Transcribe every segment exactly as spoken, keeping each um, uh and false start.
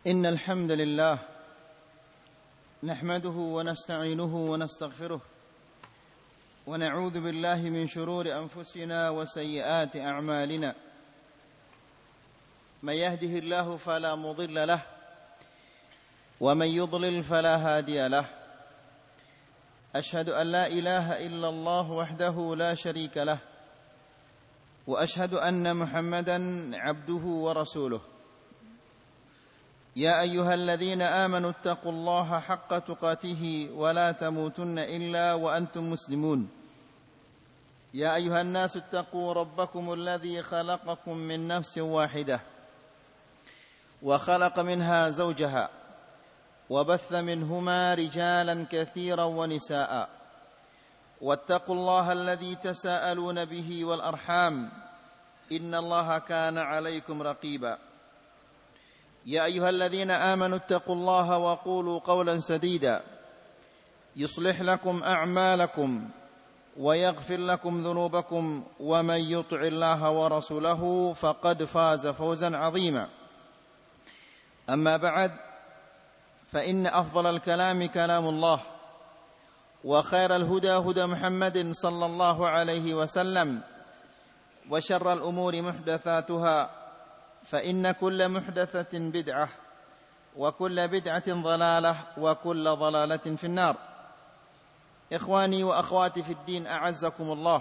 إن الحمد لله نحمده ونستعينه ونستغفره ونعوذ بالله من شرور أنفسنا وسيئات أعمالنا من يهده الله فلا مضل له ومن يضلل فلا هادي له أشهد أن لا إله إلا الله وحده لا شريك له وأشهد أن محمدا عبده ورسوله يا أيها الذين آمنوا اتقوا الله حق تقاته ولا تموتن إلا وأنتم مسلمون يا أيها الناس اتقوا ربكم الذي خلقكم من نفس واحدة وخلق منها زوجها وبث منهما رجالا كثيرا ونساء واتقوا الله الذي تساءلون به والأرحام إن الله كان عليكم رقيبا يا أيها الذين آمنوا اتقوا الله وقولوا قولا سديدا يصلح لكم أعمالكم ويغفر لكم ذنوبكم ومن يطع الله ورسوله فقد فاز فوزا عظيما أما بعد فإن أفضل الكلام كلام الله وخير الهدى هدى محمد صلى الله عليه وسلم وشر الأمور محدثاتها فإن كل محدثة بدعة وكل بدعة ضلالة وكل ضلالة في النار Ikhwani wa akhwati fid din a'azzakumullah.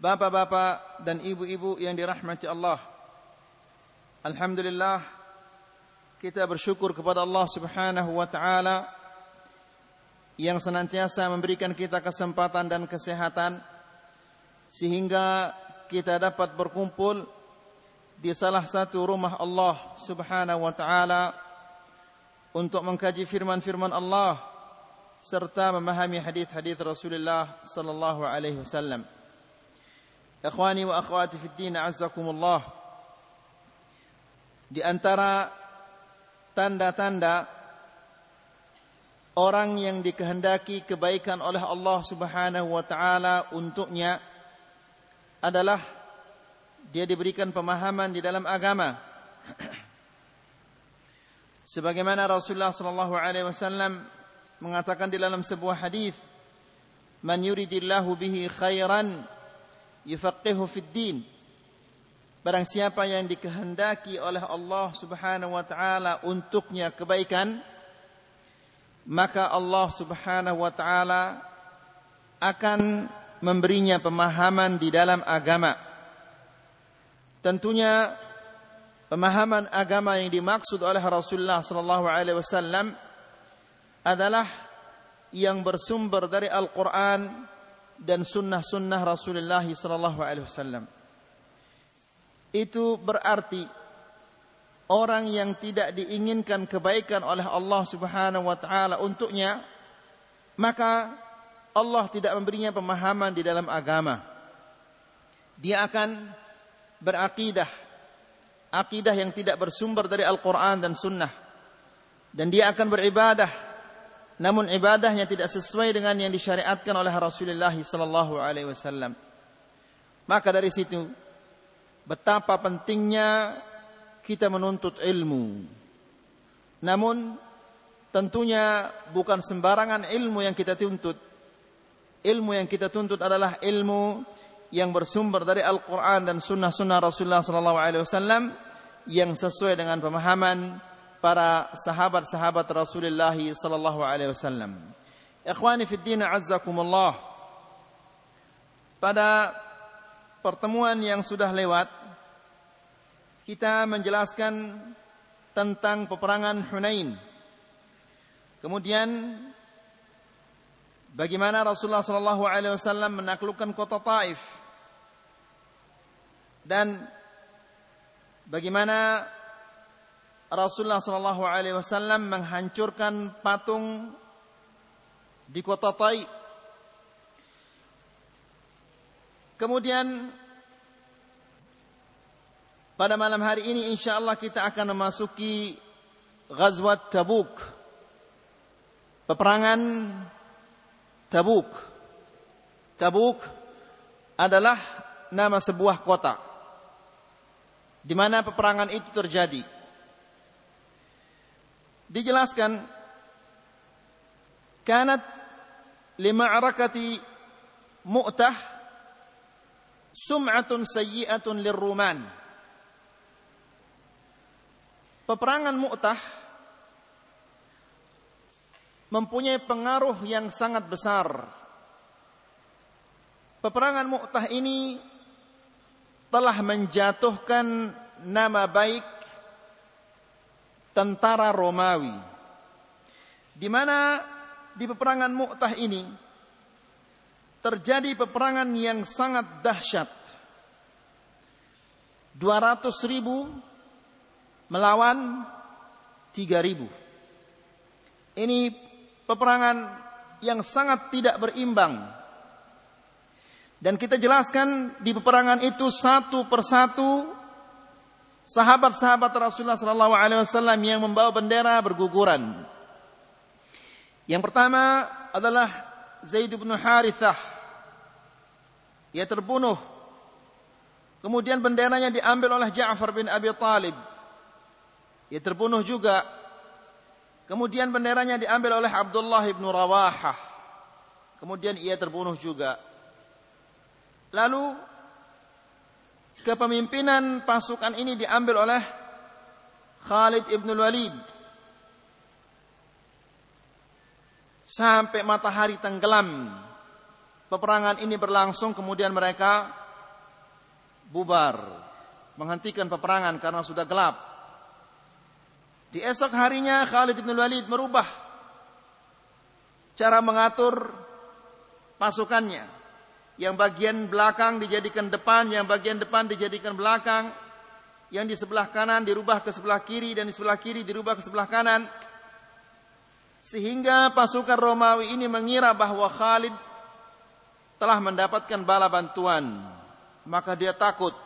Bapak-bapak dan ibu-ibu yang dirahmati Allah, alhamdulillah kita bersyukur kepada Allah Subhanahu wa taala yang senantiasa memberikan kita kesempatan dan kesehatan sehingga kita dapat berkumpul di salah satu rumah Allah Subhanahu wa taala untuk mengkaji firman-firman Allah serta memahami hadis-hadis Rasulullah sallallahu alaihi wasallam. Ikhwani wa akhwati fid din, a'azzakumullah. Di antara tanda-tanda orang yang dikehendaki kebaikan oleh Allah Subhanahu wa taala untuknya adalah dia diberikan pemahaman di dalam agama. Sebagaimana Rasulullah sallallahu alaihi wasallam mengatakan di dalam sebuah hadis, "Man yuridillahu bihi khairan yufaqihu fid din." Barang siapa yang dikehendaki oleh Allah Subhanahu wa taala untuknya kebaikan, maka Allah Subhanahu wa taala akan memberinya pemahaman di dalam agama. Tentunya pemahaman agama yang dimaksud oleh Rasulullah sallallahu alaihi wasallam adalah yang bersumber dari Al-Quran dan sunnah-sunnah Rasulullah sallallahu alaihi wasallam. Itu berarti orang yang tidak diinginkan kebaikan oleh Allah Subhanahu wa taala untuknya, maka Allah tidak memberinya pemahaman di dalam agama. Dia akan berakidah, akidah yang tidak bersumber dari Al-Quran dan sunnah, dan dia akan beribadah, namun ibadahnya tidak sesuai dengan yang disyariatkan oleh Rasulullah sallallahu alaihi wasallam. Maka dari situ betapa pentingnya kita menuntut ilmu. Namun tentunya bukan sembarangan ilmu yang kita tuntut. Ilmu yang kita tuntut adalah ilmu yang bersumber dari Al-Quran dan sunnah-sunnah Rasulullah sallallahu alaihi wasallam yang sesuai dengan pemahaman para sahabat-sahabat Rasulullah sallallahu alaihi wasallam. Ikhwani fi din, a'azzakumullah. Pada pertemuan yang sudah lewat kita menjelaskan tentang peperangan Hunain. Kemudian bagaimana Rasulullah sallallahu alaihi wasallam menaklukkan kota Taif dan bagaimana Rasulullah sallallahu alaihi wasallam menghancurkan patung di kota Taif. Kemudian pada malam hari ini insyaallah kita akan memasuki Ghazwat Tabuk, peperangan Tabuk. Tabuk adalah nama sebuah kota di mana peperangan itu terjadi. dijelaskan, kanat lima'rakati Mu'tah sum'atun sayyi'atun lirruman. Peperangan Mu'tah mempunyai pengaruh yang sangat besar. Peperangan Mu'tah ini telah menjatuhkan nama baik tentara Romawi, di mana di peperangan Mu'tah ini terjadi peperangan yang sangat dahsyat. dua ratus ribu melawan tiga ribu. Ini peperangan yang sangat tidak berimbang. Dan kita jelaskan di peperangan itu satu persatu sahabat-sahabat Rasulullah sallallahu alaihi wasallam yang membawa bendera berguguran. Yang pertama adalah Zaid bin Harithah. Ia terbunuh. Kemudian benderanya diambil oleh Ja'far bin Abi Talib. Ia terbunuh juga. Kemudian benderanya diambil oleh Abdullah bin Rawahah. Kemudian ia terbunuh juga. Lalu kepemimpinan pasukan ini diambil oleh Khalid bin Walid. Sampai matahari tenggelam, peperangan ini berlangsung, kemudian mereka bubar, menghentikan peperangan karena sudah gelap. Di esok harinya Khalid bin Walid merubah cara mengatur pasukannya. Yang bagian belakang dijadikan depan, yang bagian depan dijadikan belakang, yang di sebelah kanan dirubah ke sebelah kiri, dan di sebelah kiri dirubah ke sebelah kanan. Sehingga pasukan Romawi ini mengira bahwa Khalid telah mendapatkan bala bantuan. Maka dia takut,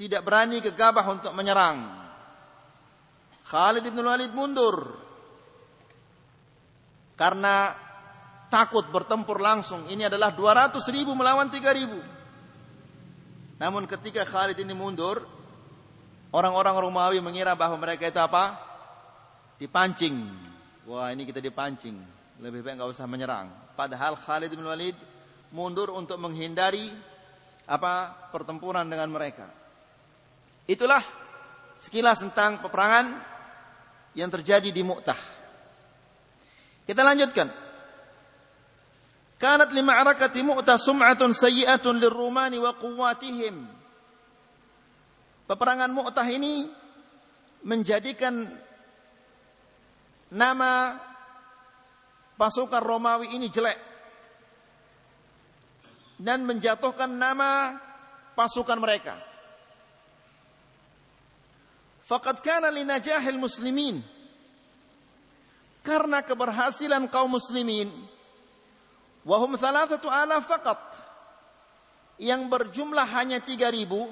tidak berani gegabah untuk menyerang. Khalid bin Walid mundur karena takut bertempur langsung. Ini adalah dua ratus ribu melawan tiga ribu. Namun ketika Khalid ini mundur, orang-orang Romawi mengira bahwa mereka itu apa? Dipancing. Wah, ini kita dipancing, lebih baik enggak usah menyerang. Padahal Khalid bin Walid mundur untuk menghindari apa pertempuran dengan mereka. Itulah sekilas tentang peperangan yang terjadi di Mu'tah. Kita lanjutkan. Kanat li ma'rakati Mu'tah sum'atun sayyi'atun lirrumani wa quwwatihim. Peperangan Mu'tah ini menjadikan nama pasukan Romawi ini jelek dan menjatuhkan nama pasukan mereka. Faqad kana li najahil muslimin, karena keberhasilan kaum muslimin, wa hum thalathat ala faqat, yang berjumlah hanya tiga ribu,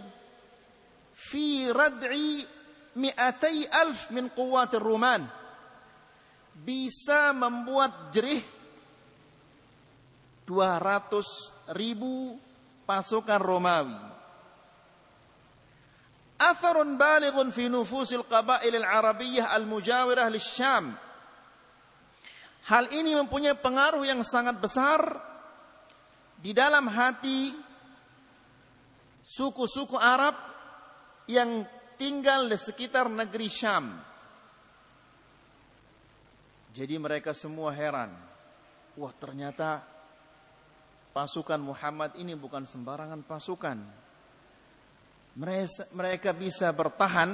fi rad'i mi'atai alf min quwwatir ruman, bisa membuat jerih dua ratus ribu pasukan Romawi. Atharun balighun fi nufusil qabail al-arabiyyah al-mujawirah lis-Syam. Hal ini mempunyai pengaruh yang sangat besar di dalam hati suku-suku Arab yang tinggal di sekitar negeri Syam. Jadi mereka semua heran. Wah, ternyata pasukan Muhammad ini bukan sembarangan pasukan. Mereka bisa bertahan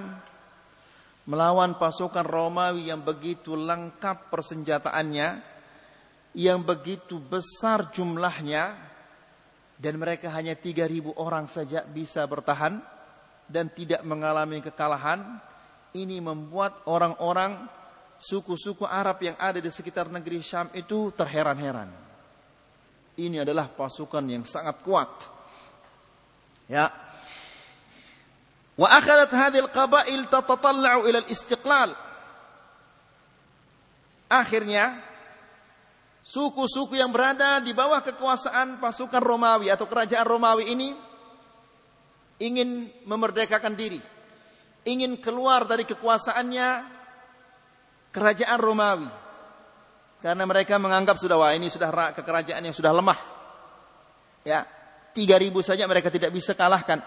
melawan pasukan Romawi yang begitu lengkap persenjataannya, yang begitu besar jumlahnya, dan mereka hanya tiga ribu orang saja bisa bertahan dan tidak mengalami kekalahan. Ini membuat orang-orang suku-suku Arab yang ada di sekitar negeri Syam itu terheran-heran. Ini adalah pasukan yang sangat kuat. Ya. Wa akhadat hadhil qabail tatatalla'u ila al-istiqlal. Akhirnya suku-suku yang berada di bawah kekuasaan pasukan Romawi atau kerajaan Romawi ini ingin memerdekakan diri, ingin keluar dari kekuasaannya kerajaan Romawi, karena mereka menganggap sudah wah ini sudah kekerajaan yang sudah lemah, ya tiga ribu saja mereka tidak bisa kalahkan,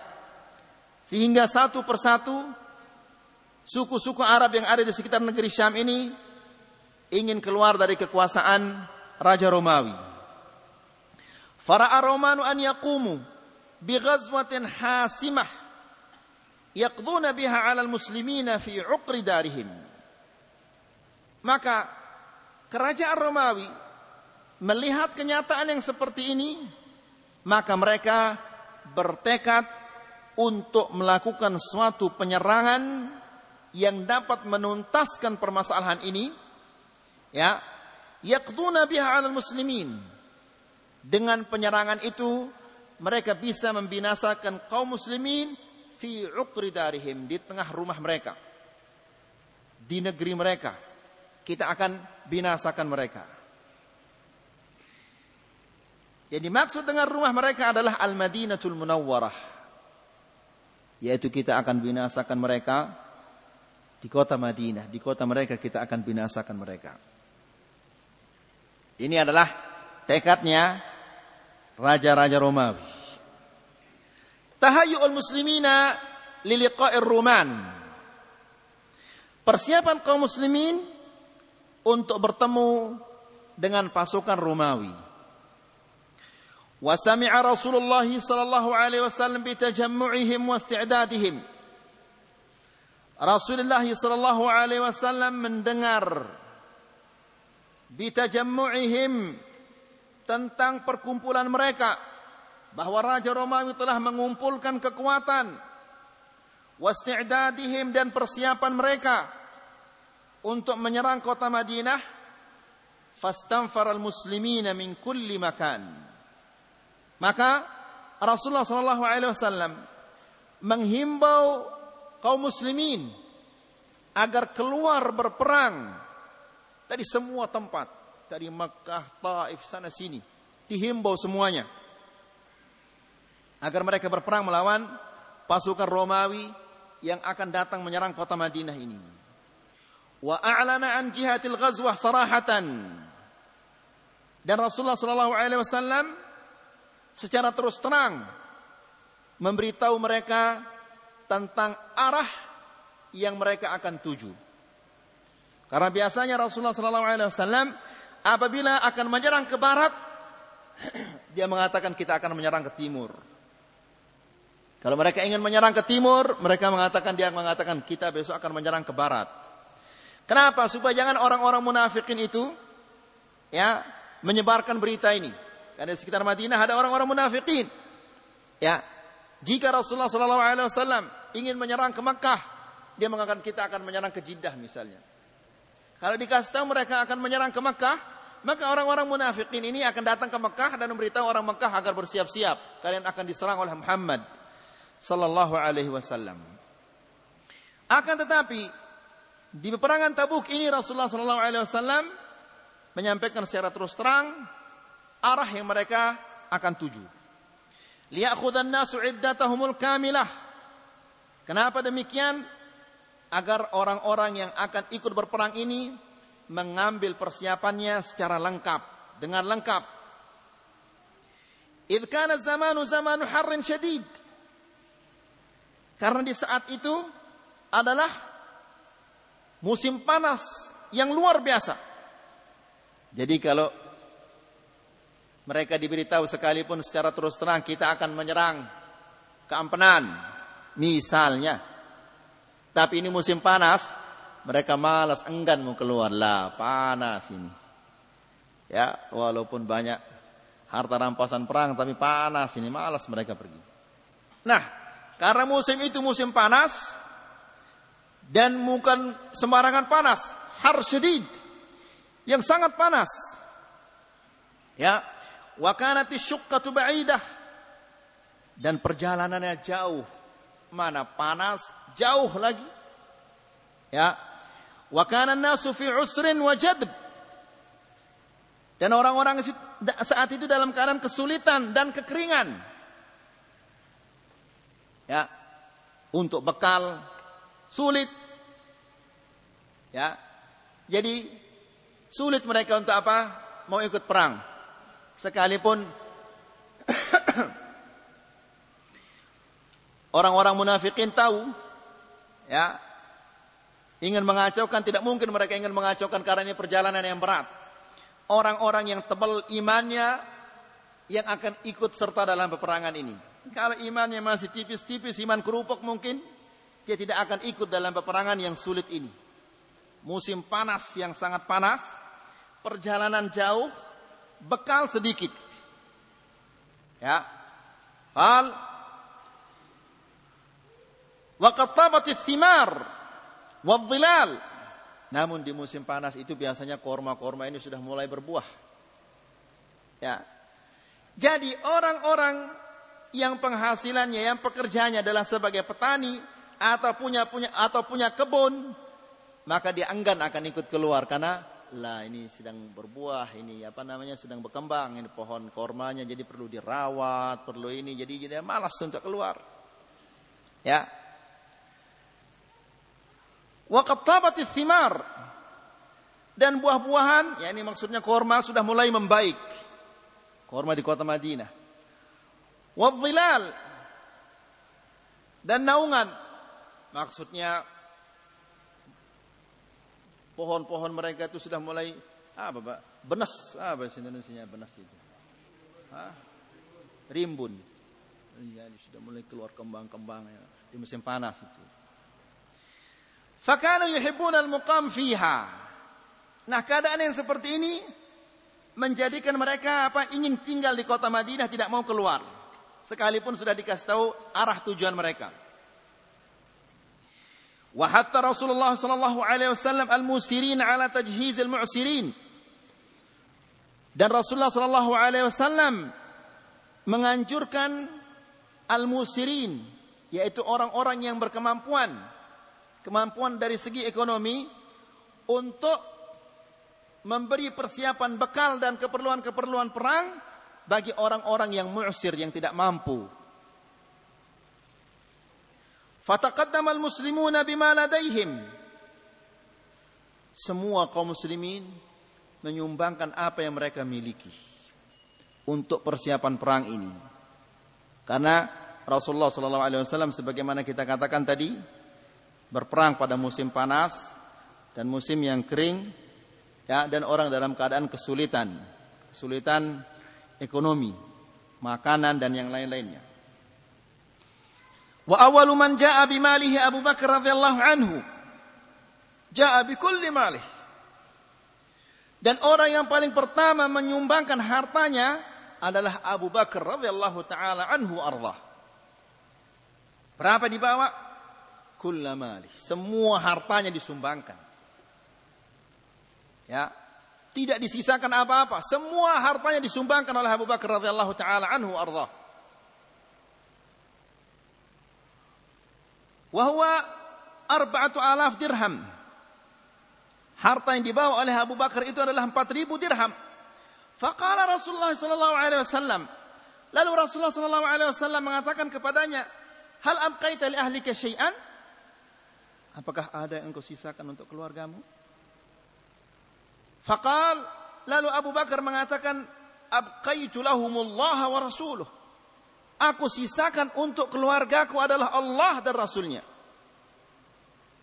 sehingga satu persatu suku-suku Arab yang ada di sekitar negeri Syam ini ingin keluar dari kekuasaan Raja Romawi. Fara'a Romanu an yaqumu bi ghazwatin hasimah yaqduna biha 'ala al-muslimina fi 'uqri darihim. Maka kerajaan Romawi melihat kenyataan yang seperti ini, maka mereka bertekad untuk melakukan suatu penyerangan yang dapat menuntaskan permasalahan ini, ya, yaqduna biha 'alal muslimin. Dengan penyerangan itu mereka bisa membinasakan kaum muslimin fi 'uqri darihim, di tengah rumah mereka, di negeri mereka. Kita akan binasakan mereka. Jadi maksud dengan rumah mereka adalah Al-Madinatul Munawwarah, yaitu kita akan binasakan mereka di kota Madinah, di kota mereka kita akan binasakan mereka. Ini adalah tekadnya raja-raja Romawi. Tahayyu'ul muslimina li liqa'ir ruman. Persiapan kaum muslimin untuk bertemu dengan pasukan Romawi. Wa sami'a Rasulullah sallallahu alaihi wasallam bi tajammu'ihim wa isti'dadihim. Rasulullah sallallahu alaihi wasallam mendengar bi tajammu'ihim, tentang perkumpulan mereka, bahwa Raja Romawi telah mengumpulkan kekuatan, wa isti'dadihim, dan persiapan mereka untuk menyerang kota Madinah. Fastanfara al-muslimina min kulli makan. Maka Rasulullah sallallahu alaihi wasallam menghimbau kaum muslimin agar keluar berperang dari semua tempat, dari Mekah, Taif, sana sini, dihimbau semuanya agar mereka berperang melawan pasukan Romawi yang akan datang menyerang kota Madinah ini. Wa a'lana an jihatil ghazwah sarahatan. Dan Rasulullah sallallahu alaihi wasallam secara terus terang memberitahu mereka tentang arah yang mereka akan tuju. Karena biasanya Rasulullah sallallahu alaihi wasallam apabila akan menyerang ke barat, dia mengatakan kita akan menyerang ke timur. Kalau mereka ingin menyerang ke timur, mereka mengatakan dia mengatakan kita besok akan menyerang ke barat. Kenapa? Supaya jangan orang-orang munafikin itu, ya, menyebarkan berita ini. Karena di sekitar Madinah ada orang-orang munafikin. Ya, jika Rasulullah sallallahu alaihi wasallam ingin menyerang ke Mekah, dia mengatakan kita akan menyerang ke Jeddah misalnya. Kalau dikasih tahu mereka akan menyerang ke Mekah, maka orang-orang munafikin ini akan datang ke Mekah dan memberitahu orang Mekah agar bersiap-siap. Kalian akan diserang oleh Muhammad sallallahu alaihi wasallam. Akan tetapi di peperangan Tabuk ini Rasulullah sallallahu alaihi wasallam menyampaikan secara terus terang arah yang mereka akan tuju. Liyakhudhan nasu iddatahumul kamilah. Kenapa demikian? Agar orang-orang yang akan ikut berperang ini mengambil persiapannya secara lengkap, dengan lengkap. Idh kana zamanu zamanu harrin syadid. Karena di saat itu adalah musim panas yang luar biasa. Jadi kalau mereka diberitahu sekalipun secara terus terang kita akan menyerang ke Ampenan misalnya, tapi ini musim panas, mereka malas, enggan mau keluar lah, panas ini. Ya, walaupun banyak harta rampasan perang, tapi panas ini, malas mereka pergi. Nah, karena musim itu musim panas, dan bukan sembarangan panas, har syadid, yang sangat panas. Ya, wa kanatish shuqqatu ba'idah, dan perjalanannya jauh. Mana panas, jauh lagi. Ya, wa kana an-nasu fi 'usrin wa jadb, dan orang-orang saat itu dalam keadaan kesulitan dan kekeringan. Ya, untuk bekal sulit, ya, Jadi sulit mereka untuk apa? Mau ikut perang. Sekalipun orang-orang munafikin tahu, ya, ingin mengacaukan, tidak mungkin mereka ingin mengacaukan karena ini perjalanan yang berat. Orang-orang yang tebal imannya yang akan ikut serta dalam peperangan ini. Kalau imannya masih tipis-tipis, iman kerupuk mungkin, dia tidak akan ikut dalam peperangan yang sulit ini. Musim panas yang sangat panas, perjalanan jauh, bekal sedikit. Ya. Hal وَقَدْ طَابَتِ الثِّمَارُ وَالظِّلَالُ. Namun di musim panas itu biasanya korma-korma ini sudah mulai berbuah. Ya. Jadi orang-orang yang penghasilannya, yang pekerjaannya adalah sebagai petani atau punya punya atau punya kebun, maka dia enggan akan ikut keluar karena lah ini sedang berbuah, ini apa namanya sedang berkembang, ini pohon kormanya jadi perlu dirawat, perlu ini, jadi jadi malas untuk keluar. Ya. Waqad tabatis thimar, dan buah-buahan, ya ini maksudnya korma sudah mulai membaik, korma di kota Madinah. Wadhilal, dan naungan, maksudnya pohon-pohon mereka itu sudah mulai apa pak? Benas, apa sih Indonesia benas itu? Hah? Rimbun, ya sudah mulai keluar kembang-kembang ya, di musim panas itu. Fakanu yuhibbuna al-muqam fiha. Nah, keadaan yang seperti ini menjadikan mereka apa ingin tinggal di kota Madinah, tidak mau keluar. Sekalipun sudah dikasih tahu arah tujuan mereka. Wa hatta Rasulullah sallallahu alaihi wasallam al-musirin ala tajhiz al-mu'sirin. Dan Rasulullah sallallahu alaihi wasallam menganjurkan al-musirin, yaitu orang-orang yang berkemampuan. Kemampuan dari segi ekonomi untuk memberi persiapan bekal dan keperluan-keperluan perang bagi orang-orang yang mu'sir, yang tidak mampu. Fataqaddama al-muslimuna bima ladaihim. Semua kaum muslimin menyumbangkan apa yang mereka miliki untuk persiapan perang ini. Karena Rasulullah sallallahu alaihi wasallam sebagaimana kita katakan tadi, berperang pada musim panas dan musim yang kering, ya, dan orang dalam keadaan kesulitan, kesulitan ekonomi, makanan dan yang lain-lainnya. Wa awwalu man jaa bi malihi Abu Bakar radhiyallahu anhu. Jaa bi kulli malih. Dan orang yang paling pertama menyumbangkan hartanya adalah Abu Bakar radhiyallahu taala anhu ardhah. Berapa dibawa? Kullamali, semua hartanya disumbangkan. Ya, tidak disisakan apa-apa. Semua hartanya disumbangkan oleh Abu Bakar radhiyallahu taala anhu ardhah. Wa huwa arba'atu alaf dirham. Harta yang dibawa oleh Abu Bakar itu adalah empat ribu dirham. Faqala Rasulullah sallallahu alaihi wasallam. Lalu Rasulullah sallallahu alaihi wasallam mengatakan kepadanya, "Hal abqaita li ahlika syai'an?" Apakah ada yang engkau sisakan untuk keluargamu? Faqal, lalu Abu Bakar mengatakan, abqaitu lahumullaha wa rasuluh. Aku sisakan untuk keluargaku adalah Allah dan Rasulnya.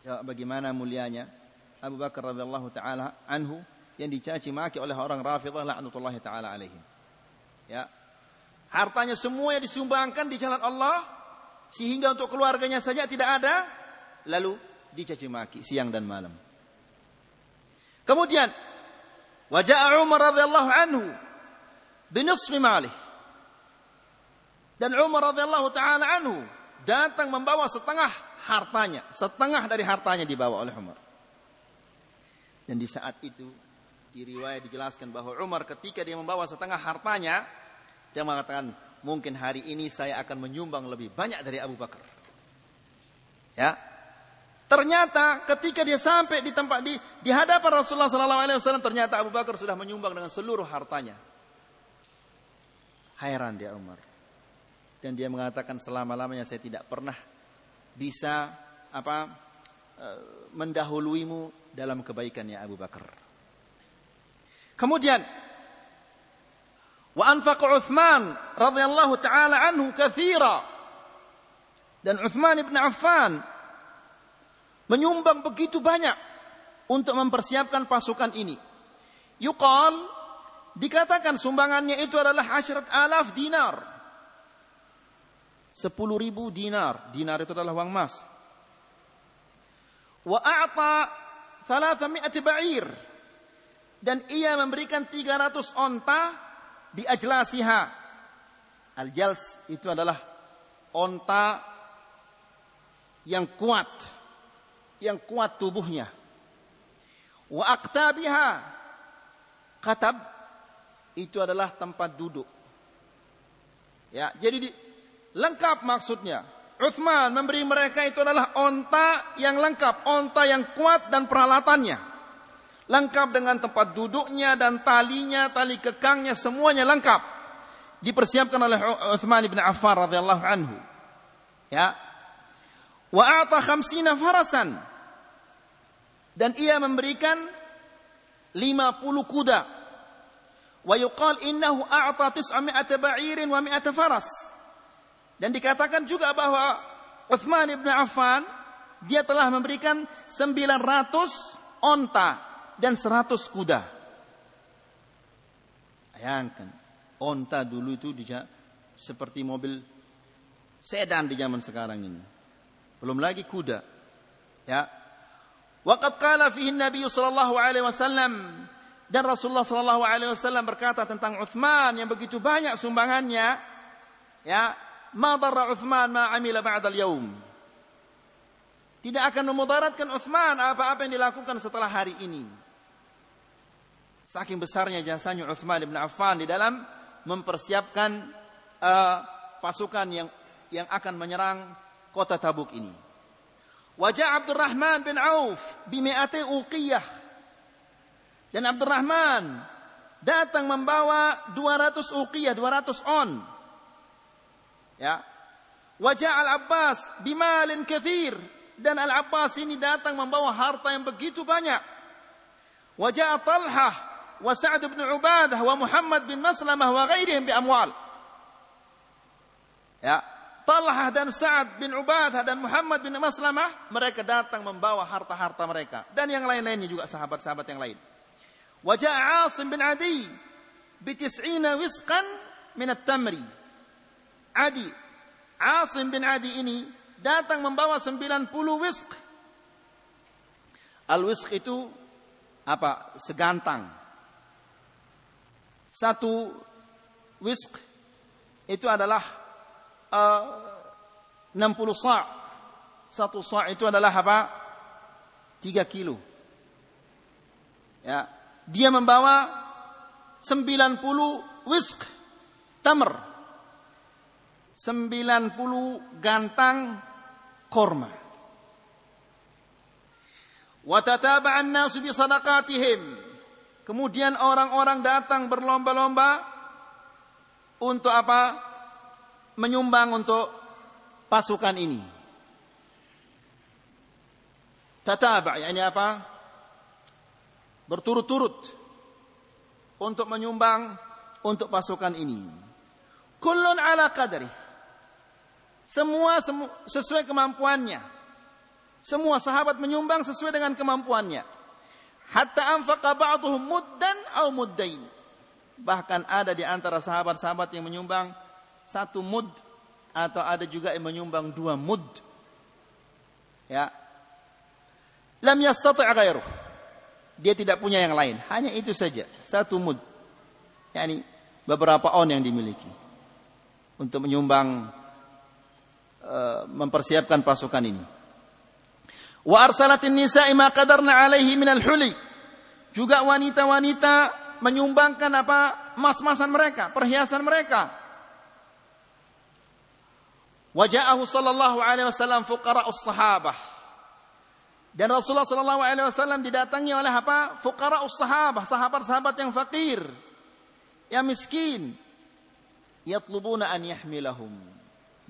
Ya, bagaimana mulianya Abu Bakar radhiyallahu taala anhu yang dicaci maki oleh orang Rafidhah la'natullahi taala alaihim. Ya. Hartanya semua yang disumbangkan di jalan Allah sehingga untuk keluarganya saja tidak ada, lalu dicaci maki siang dan malam. Kemudian wajaa Umar radhiyallahu anhu binisfi malih. Dan Umar radhiyallahu taala anhu datang membawa setengah hartanya, setengah dari hartanya dibawa oleh Umar. Dan di saat itu di riwayat dijelaskan bahwa Umar ketika dia membawa setengah hartanya, dia mengatakan, mungkin hari ini saya akan menyumbang lebih banyak dari Abu Bakar. Ya. Ternyata ketika dia sampai di tempat di di hadapan Rasulullah sallallahu alaihi wasallam, ternyata Abu Bakar sudah menyumbang dengan seluruh hartanya. Hairan dia Umar. Dan dia mengatakan selama-lamanya saya tidak pernah bisa apa mendahuluimu dalam kebaikan, ya Abu Bakar. Kemudian wa anfaqa Uthman radhiyallahu taala anhu katsira, dan Uthman bin Affan menyumbang begitu banyak untuk mempersiapkan pasukan ini. Yuqal, dikatakan sumbangannya itu adalah asyarat alaf dinar, sepuluh ribu dinar. Dinar itu adalah uang emas. Wa a'ta tiga ratus ba'ir, dan ia memberikan tiga ratus onta bi ajlasiha. Al-jals itu adalah onta yang kuat, yang kuat tubuhnya. Wa aqtabiha, qatab itu adalah tempat duduk. Ya, jadi di, lengkap maksudnya. Uthman memberi mereka itu adalah onta yang lengkap, onta yang kuat dan peralatannya. Lengkap dengan tempat duduknya dan talinya, tali kekangnya, semuanya lengkap. Dipersiapkan oleh Uthman bin Affan radhiyallahu anhu. Ya. Wa a'ta khamsina farasan, dan ia memberikan lima puluh kuda. Wa yuqal innahu a'ta tis'mi'ata ba'irin wa mi'ata faras. Dan dikatakan juga bahwa Uthman ibn Affan, dia telah memberikan sembilan ratus onta dan seratus kuda. Bayangkan, onta dulu itu dia seperti mobil sedan di zaman sekarang ini. Belum lagi kuda. Ya. Waqad qala fihi an-nabiy sallallahu alaihi wasallam, dan Rasulullah sallallahu alaihi wasallam berkata tentang Uthman yang begitu banyak sumbangannya, ya, ma darra Uthman ma amila ba'da al-yawm, tidak akan memudaratkan Uthman apa-apa yang dilakukan setelah hari ini. Saking besarnya jasanya Uthman bin Affan di dalam mempersiapkan uh, pasukan yang yang akan menyerang kota Tabuk ini. Waja Abdurrahman bin Auf bi mi'ati uqiyah, dan Abdurrahman datang membawa dua ratus uqiyah, dua ratus on. Ya. Wajah Al-Abbas bimalin kathir, dan Al-Abbas ini datang membawa harta yang begitu banyak. Wajah Talhah wa Sa'd bin Ubadah wa Muhammad bin Maslamah wa ghairihim bi amwal. Ya, Talhah dan Sa'd bin Ubadah dan Muhammad bin Maslamah, mereka datang membawa harta-harta mereka, dan yang lain-lainnya juga sahabat-sahabat yang lain. Wajah Asim bin Adi bi tis'ina wisqan min at-tamri. Adi, Asim bin Adi ini datang membawa sembilan puluh wisq. Al-wisq itu apa? Segantang. Satu wisq itu adalah uh, enam puluh sa'. Satu sa' itu adalah apa? tiga kilo. Ya. Dia membawa sembilan puluh wisq tamr, sembilan puluh gantang korma. Wa tataba'an nasu bi sadaqatihim. Kemudian orang-orang datang berlomba-lomba untuk apa? Menyumbang untuk pasukan ini. Tataba' yakni apa? Berturut-turut untuk menyumbang untuk pasukan ini. Kullun ala qadrihi. Semua semu, sesuai kemampuannya. Semua sahabat menyumbang sesuai dengan kemampuannya. Hatta anfaqa ba'duhum muddan aw muddain. Bahkan ada di antara sahabat-sahabat yang menyumbang satu mud, atau ada juga yang menyumbang dua mud. Ya. Lam yastati' ghairuh. Dia tidak punya yang lain, hanya itu saja, satu mud. Yani beberapa on yang dimiliki untuk menyumbang, mempersiapkan pasukan ini. Wa arsalatin nisa'i ma qadarna 'alaihi minal huli. Juga wanita-wanita menyumbangkan apa? Mas-masan mereka, perhiasan mereka. Wa ja'ahu sallallahu alaihi wasallam fuqara'us sahabah. Dan Rasulullah sallallahu alaihi wasallam didatangi oleh apa? Fuqara'us sahabah, sahabat-sahabat yang fakir, yang miskin. Yatlubuna an yahmilahum.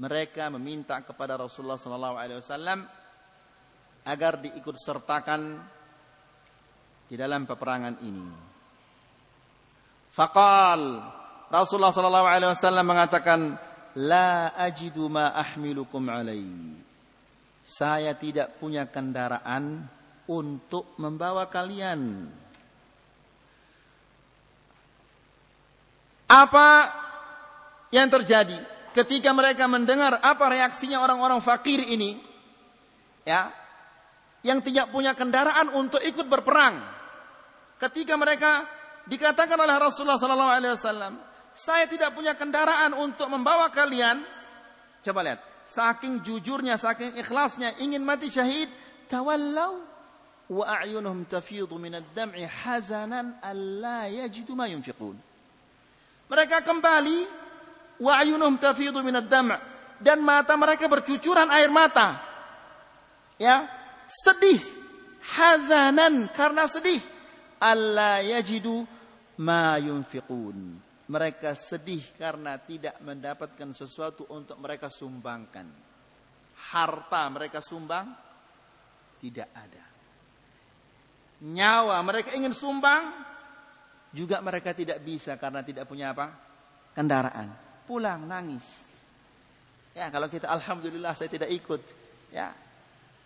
Mereka meminta kepada Rasulullah sallallahu alaihi wasallam agar diikutsertakan di dalam peperangan ini. Faqal, Rasulullah sallallahu alaihi wasallam mengatakan, la ajidu ma ahmilukum alaihi. Saya tidak punya kendaraan untuk membawa kalian. Apa yang terjadi ketika mereka mendengar apa reaksinya orang-orang fakir ini, ya, yang tidak punya kendaraan untuk ikut berperang? Ketika mereka dikatakan oleh Rasulullah sallallahu alaihi wasallam, saya tidak punya kendaraan untuk membawa kalian. Coba lihat, saking jujurnya, saking ikhlasnya ingin mati syahid, tawallau wa a'yunuhum tafidhu min ad-dam'i hazanan alla yajidu ma yunfiqun. Mereka kembali, wa a'yunuhum tafidhu min ad-dam', dan mata mereka bercucuran air mata. Ya, sedih, hazanan, karena sedih, alla yajidu ma yunfiqun. Mereka sedih karena tidak mendapatkan sesuatu untuk mereka sumbangkan. Harta mereka sumbang, tidak ada. Nyawa mereka ingin sumbang, juga mereka tidak bisa karena tidak punya apa? Kendaraan. Pulang nangis. Ya, kalau kita alhamdulillah saya tidak ikut. Ya,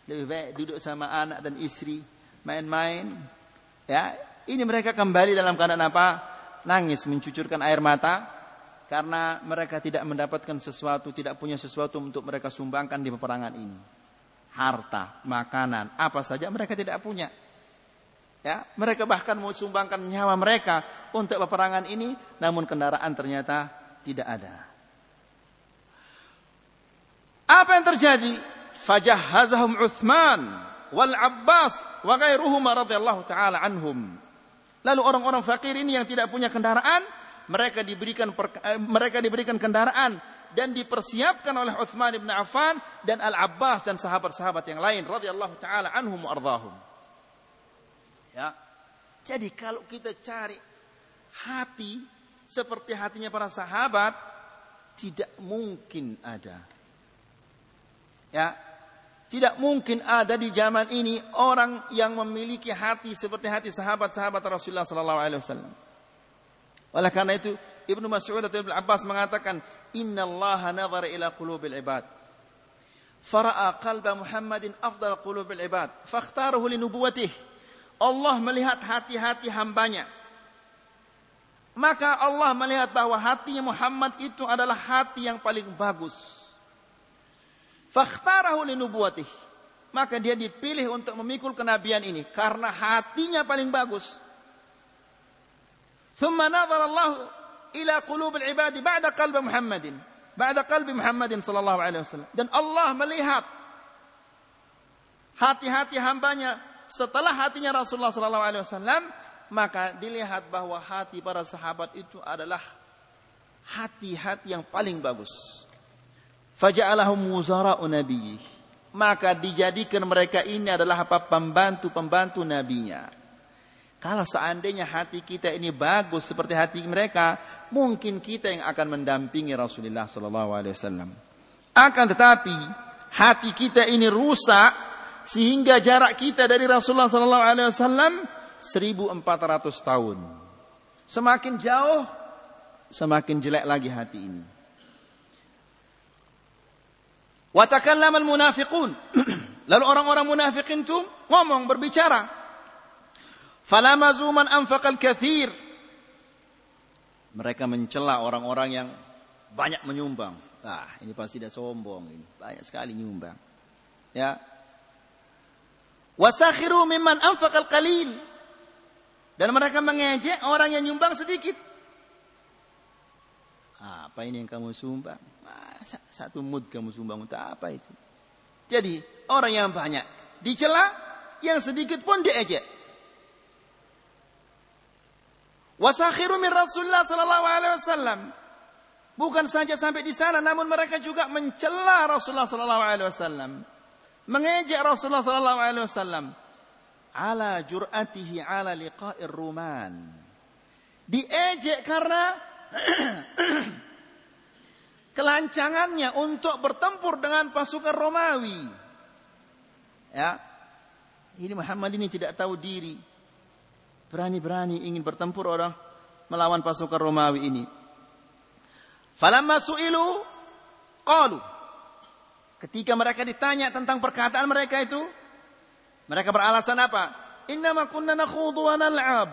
lebih baik duduk sama anak dan istri, main-main. Ya, ini mereka kembali dalam keadaan apa? Nangis, mencucurkan air mata karena mereka tidak mendapatkan sesuatu, tidak punya sesuatu untuk mereka sumbangkan di peperangan ini. Harta, makanan, apa saja mereka tidak punya. Ya, mereka bahkan mau sumbangkan nyawa mereka untuk peperangan ini, namun kendaraan ternyata tidak ada. Apa yang terjadi? Fajahhazahum Utsman wal Abbas wa ghairuhum radhiyallahu taala anhum. Lalu orang-orang fakir ini yang tidak punya kendaraan, mereka diberikan mereka diberikan kendaraan dan dipersiapkan oleh Utsman bin Affan dan Al-Abbas dan sahabat-sahabat yang lain radhiyallahu taala anhum wa ardhahum. Ya. Jadi kalau kita cari hati seperti hatinya para sahabat, tidak mungkin ada. Ya. Tidak mungkin ada di zaman ini orang yang memiliki hati seperti hati sahabat-sahabat Rasulullah sallallahu alaihi wasallam. Oleh karena itu, Ibnu Mas'ud atau Ibnu Abbas mengatakan, "Innallaha nazara ila qulubil ibad. Fara'a qalba Muhammadin afdal qulubil ibad, fakhtarahu li nubuwwatihi." Allah melihat hati-hati hambanya. Maka Allah melihat bahwa hatinya Muhammad itu adalah hati yang paling bagus. Fakhtarahu linubuwatih, maka dia dipilih untuk memikul kenabian ini karena hatinya paling bagus. Thumma nazara Allah ila qulubil ibadi ba'da qalbi Muhammadin, ba'da qalbi Muhammadin sallallahu alaihi wasallam. Dan Allah melihat hati-hati hambanya setelah hatinya Rasulullah sallallahu alaihi wasallam, maka dilihat bahwa hati para sahabat itu adalah hati-hati yang paling bagus. Faja'alahum wuzara'u nabiyyih, maka dijadikan mereka ini adalah apa? Pembantu-pembantu nabinya. Kalau seandainya hati kita ini bagus seperti hati mereka, mungkin kita yang akan mendampingi Rasulullah sallallahu alaihi wasallam. Akan tetapi hati kita ini rusak sehingga jarak kita dari Rasulullah sallallahu alaihi wasallam seribu empat ratus tahun. Semakin jauh semakin jelek lagi hati ini. Wa takallama al-munafiqun, lalu orang-orang munafikin itu ngomong, berbicara. Falamazu man anfaqa al-katsir, mereka mencela orang-orang yang banyak menyumbang. Ah, ini pasti dah sombong ini, banyak sekali nyumbang. Ya. Wa sakhiru mimman anfaqa al-qalil, dan mereka mengejek orang yang nyumbang sedikit. Ah, apa ini yang kamu sumbang? Satu mud kamu sumbang untuk apa itu? Jadi orang yang banyak dicela, yang sedikit pun diejek. Wasakhiru min Rasulullah sallallahu alaihi wasallam. Bukan saja sampai di sana, namun mereka juga mencela Rasulullah sallallahu alaihi wasallam, mengejek Rasulullah sallallahu alaihi wasallam. Ala jur'atihi ala liqa'ir ruman. Diejek karena kelancangannya untuk bertempur dengan pasukan Romawi. Ya, Ini Muhammad ini tidak tahu diri. Berani-berani ingin bertempur orang melawan pasukan Romawi ini. Falamma su'ilu qalu. Ketika mereka ditanya tentang perkataan mereka itu, mereka beralasan apa? Innama kunna nakhudu wa nal'ab.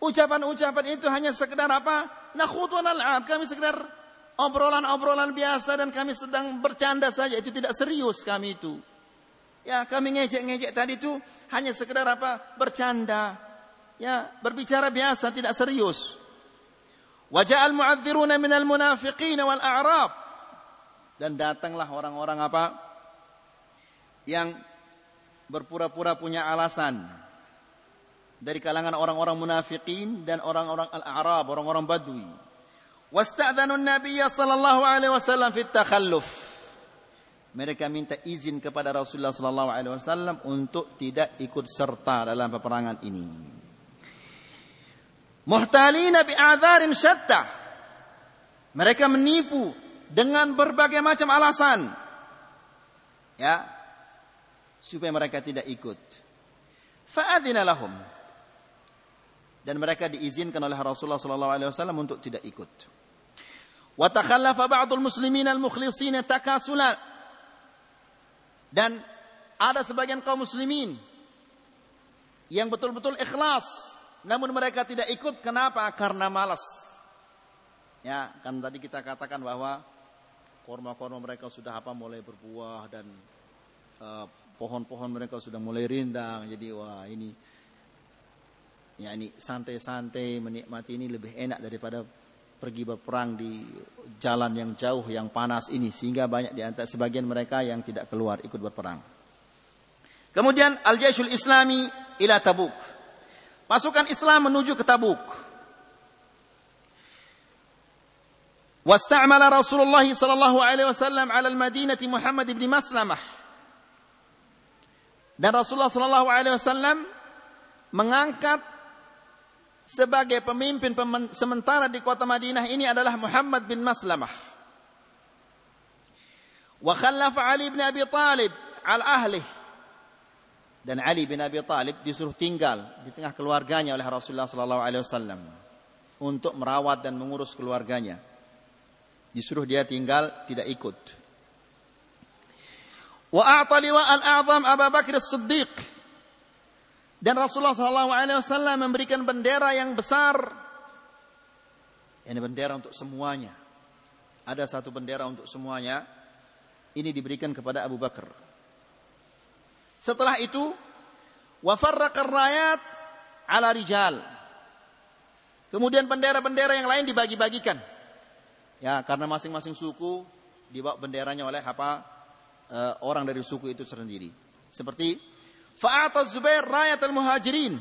Ucapan-ucapan itu hanya sekedar apa? Nakhudu wa nal'ab. Kami sekedar obrolan-obrolan biasa dan kami sedang bercanda saja. Itu tidak serius kami itu. Ya, kami ngejek-ngejek tadi itu hanya sekedar apa? Bercanda. Ya, berbicara biasa, tidak serius. Wa ja'al mu'adziruna minal munafiqin wal a'rab. Dan datanglah orang-orang apa? Yang berpura-pura punya alasan. Dari kalangan orang-orang munafiqin dan orang-orang al-a'rab, orang-orang badui. Wasta'dhanun nabiyya sallallahu alaihi wasallam fit takhalluf. Mereka minta izin kepada Rasulullah sallallahu alaihi wasallam untuk tidak ikut serta dalam peperangan ini. Muhtalina bi'adharin syatta. Mereka menipu dengan berbagai macam alasan. Ya. Supaya mereka tidak ikut. Fa'adina lahum. Dan mereka diizinkan oleh Rasulullah sallallahu alaihi wasallam untuk tidak ikut. Wa takhallafa ba'dul muslimin al-mukhlisin takasulan. Dan ada sebagian kaum muslimin yang betul-betul ikhlas, namun mereka tidak ikut. Kenapa? Karena malas. Ya, kan tadi kita katakan bahwa korma-korma mereka sudah apa mulai berbuah dan uh, pohon-pohon mereka sudah mulai rindang. Jadi wah ini, ya ini santai-santai menikmati ini lebih enak daripada pergi berperang di jalan yang jauh, yang panas ini. Sehingga banyak di antara sebagian mereka yang tidak keluar ikut berperang. Kemudian Al-Jaisul Islami ila Tabuk. Pasukan Islam menuju ke Tabuk. Wasta'mala Rasulullah sallallahu alaihi wasallam 'ala al-Madinati Muhammad ibn Maslamah. Dan Rasulullah sallallahu alaihi wasallam mengangkat sebagai pemimpin sementara di kota Madinah ini adalah Muhammad bin Maslamah. Wa khallafa Ali bin Abi Talib al ahli. Dan Ali bin Abi Talib disuruh tinggal di tengah keluarganya oleh Rasulullah sallallahu alaihi wasallam untuk merawat dan mengurus keluarganya. Disuruh dia tinggal, tidak ikut. Wa a'ta liwa al-a'zam Abu Bakar as-Siddiq. Dan Rasulullah sallallahu alaihi wasallam memberikan bendera yang besar. Ini bendera untuk semuanya. Ada satu bendera untuk semuanya. Ini diberikan kepada Abu Bakar. Setelah itu, وَفَرَّقَ الرَّيَاتِ عَلَى رِجَالِ. Kemudian bendera-bendera yang lain dibagi-bagikan. Ya, karena masing-masing suku dibawa benderanya oleh apa orang dari suku itu sendiri. Seperti Fa'ata Zubair rayat al-muhajirin.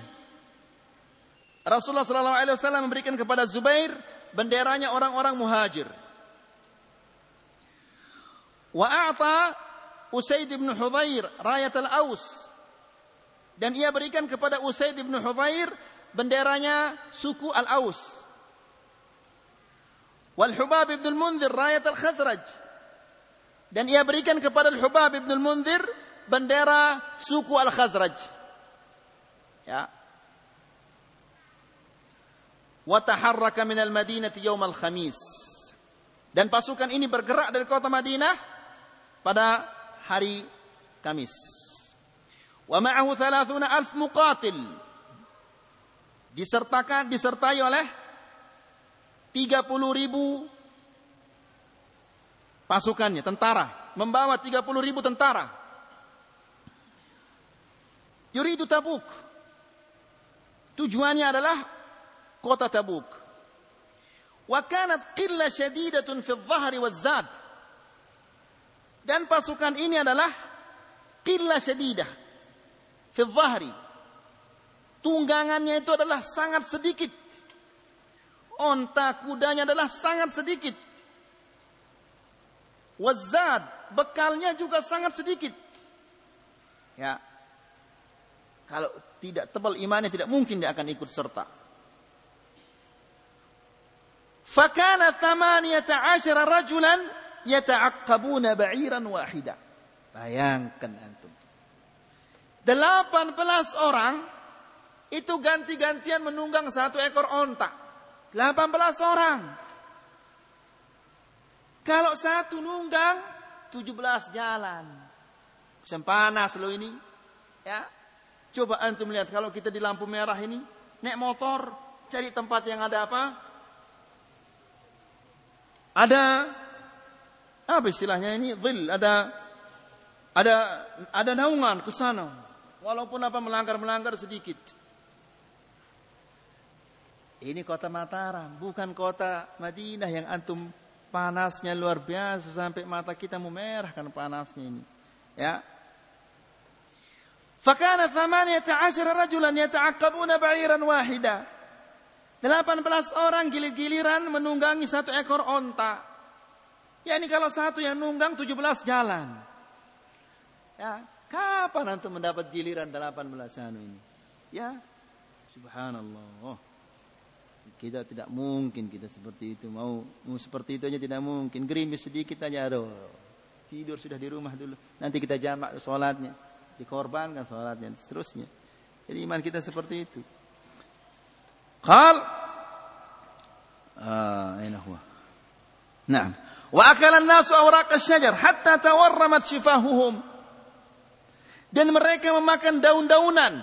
Rasulullah sallallahu alaihi wasallam memberikan kepada Zubair benderanya orang-orang muhajir. Wa'ata Usaid ibn Hudhair rayat al-Aus. Dan ia berikan kepada Usaid ibn Hudhair benderanya suku al-Aus. Wal-Hubab ibn al-Mundhir rayat al-Khazraj. Dan ia berikan kepada Al-Hubab ibn al-Mundhir bendera suku Al-Khazraj. Ya. Wa taharraka min al-Madinah yaum al-Khamis. Dan pasukan ini bergerak dari kota Madinah pada hari Kamis. Wa ma'ahu tiga puluh ribu muqatil. Disertakan disertai oleh tiga puluh ribu pasukannya, tentara, membawa tiga puluh ribu tentara. Yuridu Tabuk. Tujuannya adalah kota Tabuk. Wa kanat qilla shadidatun fi adh-dhahri waz-zad. Dan pasukan ini adalah qilla shadidah fi adh-dhahri. Tunggangannya itu adalah sangat sedikit. Onta kudanya adalah sangat sedikit. Waz-zad, bekalnya juga sangat sedikit. Ya. Kalau tidak tebal imannya, tidak mungkin dia akan ikut serta. Fakana thamaniyata ashara rajulan yata'aqqabuna ba'iran wahida. Bayangkan antum. delapan belas orang itu ganti-gantian menunggang satu ekor onta. delapan belas orang. Kalau satu nunggang, tujuh belas jalan. Musim panas loh ini. Ya. Coba antum lihat kalau kita di lampu merah ini, naik motor, cari tempat yang ada apa? Ada apa istilahnya ini? Dhil, ada ada ada naungan ke sana. Walaupun apa melanggar-melanggar sedikit. Ini kota Mataram, bukan kota Madinah yang antum panasnya luar biasa sampai mata kita memerah kan panasnya ini. Ya. Fakana delapan belas rajulan yata'aqqabuna ba'iran wahida. delapan belas orang gilir-giliran menunggangi satu ekor onta. Ya ini kalau satu yang nunggang tujuh belas jalan. Ya, kapan antum mendapat giliran delapan belas anu ini? Ya. Subhanallah. Kita tidak mungkin kita seperti itu, mau, mau seperti itu aja tidak mungkin. Gerimis sedikit aja aduh. Tidur sudah di rumah dulu. Nanti kita jamak salatnya. Dikorbankan sholatnya dan seterusnya. Jadi iman kita seperti itu. Qal ah ini huwa. Naam. Wa akala an-nasu awraq asy-syajar hatta tawarramat shifahuhum. Dan mereka memakan daun-daunan.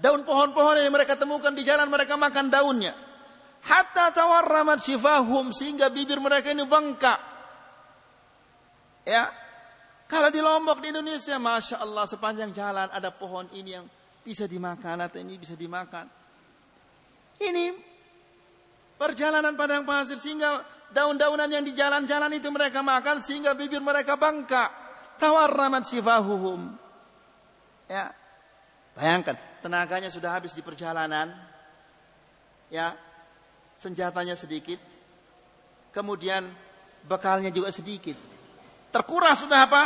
Daun pohon-pohon yang mereka temukan di jalan mereka makan daunnya. Hatta tawarramat shifahum sehingga bibir mereka ini bengkak. Ya. Kalau di Lombok di Indonesia, masya Allah sepanjang jalan ada pohon ini yang bisa dimakan atau ini bisa dimakan. Ini perjalanan padang pasir sehingga daun-daunan yang di jalan-jalan itu mereka makan sehingga bibir mereka bengkak. Tawarramat shifahuhum. Ya, bayangkan tenaganya sudah habis di perjalanan, ya, senjatanya sedikit, kemudian bekalnya juga sedikit. Terkuras sudah apa?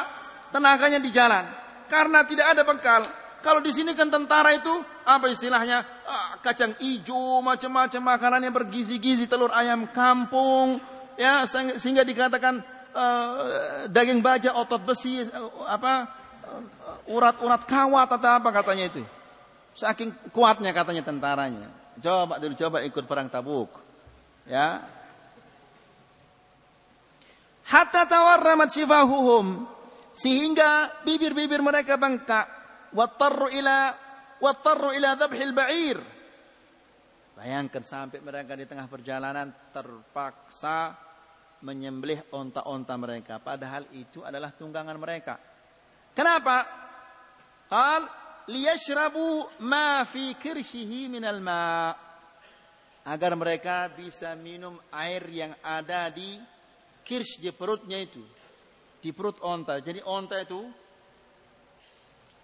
Tenaganya di jalan. Karena tidak ada bekal. Kalau di sini kan tentara itu, apa istilahnya? Ah, kacang hijau, macam-macam makanan yang bergizi-gizi, telur ayam kampung. Ya, sehingga dikatakan uh, daging baja, otot besi, uh, apa uh, urat-urat kawat atau apa katanya itu. Saking kuatnya katanya tentaranya. Coba dulu, coba ikut perang Tabuk. Ya. Hatta tawarramat shifahuhum sehingga bibir-bibir mereka bengkak. Watarru ila watarru ila dhabhil ba'ir. Bayangkan sampai mereka di tengah perjalanan terpaksa menyembelih onta-onta mereka, padahal itu adalah tunggangan mereka. Kenapa? Qal liyashrabu ma fi kirshihi minal ma'. Agar mereka bisa minum air yang ada di kirsh di perutnya itu, di perut onta. Jadi onta itu